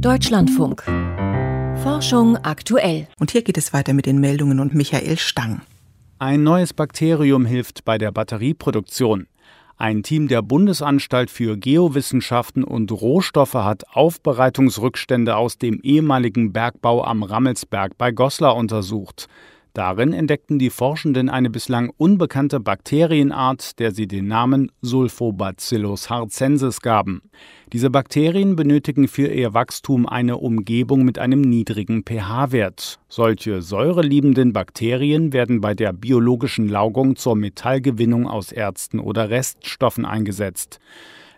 Deutschlandfunk. Forschung aktuell. Und hier geht es weiter mit den Meldungen und Michael Stang. Ein neues Bakterium hilft bei der Batterieproduktion. Ein Team der Bundesanstalt für Geowissenschaften und Rohstoffe hat Aufbereitungsrückstände aus dem ehemaligen Bergbau am Rammelsberg bei Goslar untersucht. Darin entdeckten die Forschenden eine bislang unbekannte Bakterienart, der sie den Namen Sulfobacillus harzensis gaben. Diese Bakterien benötigen für ihr Wachstum eine Umgebung mit einem niedrigen pH-Wert. Solche säureliebenden Bakterien werden bei der biologischen Laugung zur Metallgewinnung aus Erzen oder Reststoffen eingesetzt.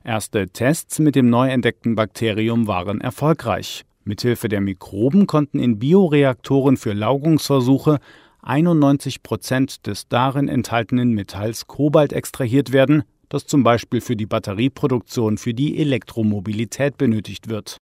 Erste Tests mit dem neu entdeckten Bakterium waren erfolgreich. Mithilfe der Mikroben konnten in Bioreaktoren für Laugungsversuche 91% des darin enthaltenen Metalls Kobalt extrahiert werden, das zum Beispiel für die Batterieproduktion für die Elektromobilität benötigt wird.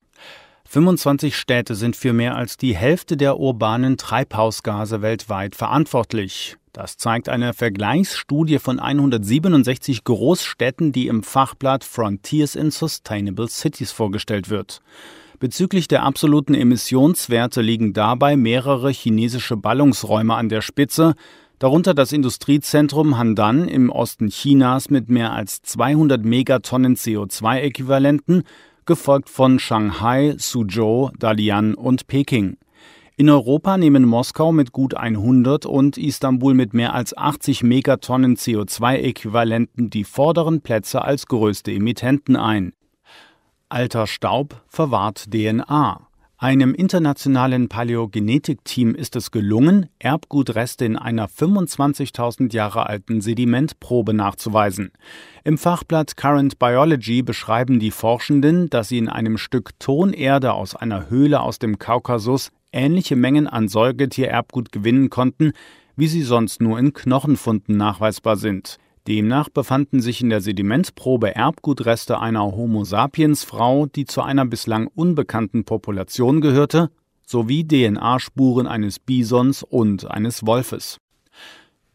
25 Städte sind für mehr als die Hälfte der urbanen Treibhausgase weltweit verantwortlich. Das zeigt eine Vergleichsstudie von 167 Großstädten, die im Fachblatt Frontiers in Sustainable Cities vorgestellt wird. Bezüglich der absoluten Emissionswerte liegen dabei mehrere chinesische Ballungsräume an der Spitze, darunter das Industriezentrum Handan im Osten Chinas mit mehr als 200 Megatonnen CO2-Äquivalenten, gefolgt von Shanghai, Suzhou, Dalian und Peking. In Europa nehmen Moskau mit gut 100 und Istanbul mit mehr als 80 Megatonnen CO2-Äquivalenten die vorderen Plätze als größte Emittenten ein. Alter Staub verwahrt DNA. Einem internationalen Paläogenetik-Team ist es gelungen, Erbgutreste in einer 25.000 Jahre alten Sedimentprobe nachzuweisen. Im Fachblatt Current Biology beschreiben die Forschenden, dass sie in einem Stück Tonerde aus einer Höhle aus dem Kaukasus ähnliche Mengen an Säugetiererbgut gewinnen konnten, wie sie sonst nur in Knochenfunden nachweisbar sind. Demnach befanden sich in der Sedimentprobe Erbgutreste einer Homo sapiens Frau, die zu einer bislang unbekannten Population gehörte, sowie DNA-Spuren eines Bisons und eines Wolfes.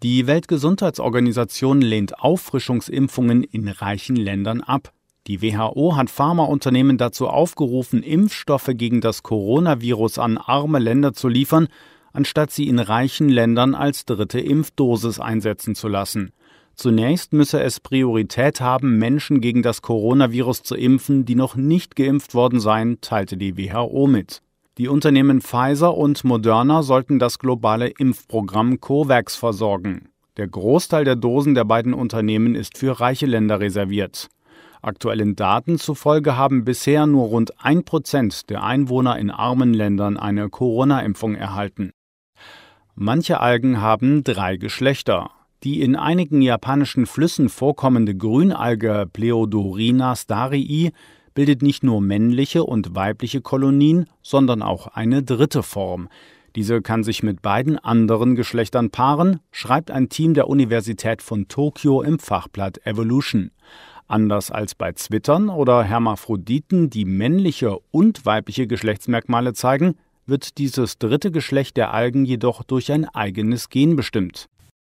Die Weltgesundheitsorganisation lehnt Auffrischungsimpfungen in reichen Ländern ab. Die WHO hat Pharmaunternehmen dazu aufgerufen, Impfstoffe gegen das Coronavirus an arme Länder zu liefern, anstatt sie in reichen Ländern als dritte Impfdosis einsetzen zu lassen. Zunächst müsse es Priorität haben, Menschen gegen das Coronavirus zu impfen, die noch nicht geimpft worden seien, teilte die WHO mit. Die Unternehmen Pfizer und Moderna sollten das globale Impfprogramm COVAX versorgen. Der Großteil der Dosen der beiden Unternehmen ist für reiche Länder reserviert. Aktuellen Daten zufolge haben bisher nur rund 1% der Einwohner in armen Ländern eine Corona-Impfung erhalten. Manche Algen haben 3 Geschlechter. Die in einigen japanischen Flüssen vorkommende Grünalge Pleodorina starii bildet nicht nur männliche und weibliche Kolonien, sondern auch eine dritte Form. Diese kann sich mit beiden anderen Geschlechtern paaren, schreibt ein Team der Universität von Tokio im Fachblatt Evolution. Anders als bei Zwittern oder Hermaphroditen, die männliche und weibliche Geschlechtsmerkmale zeigen, wird dieses dritte Geschlecht der Algen jedoch durch ein eigenes Gen bestimmt.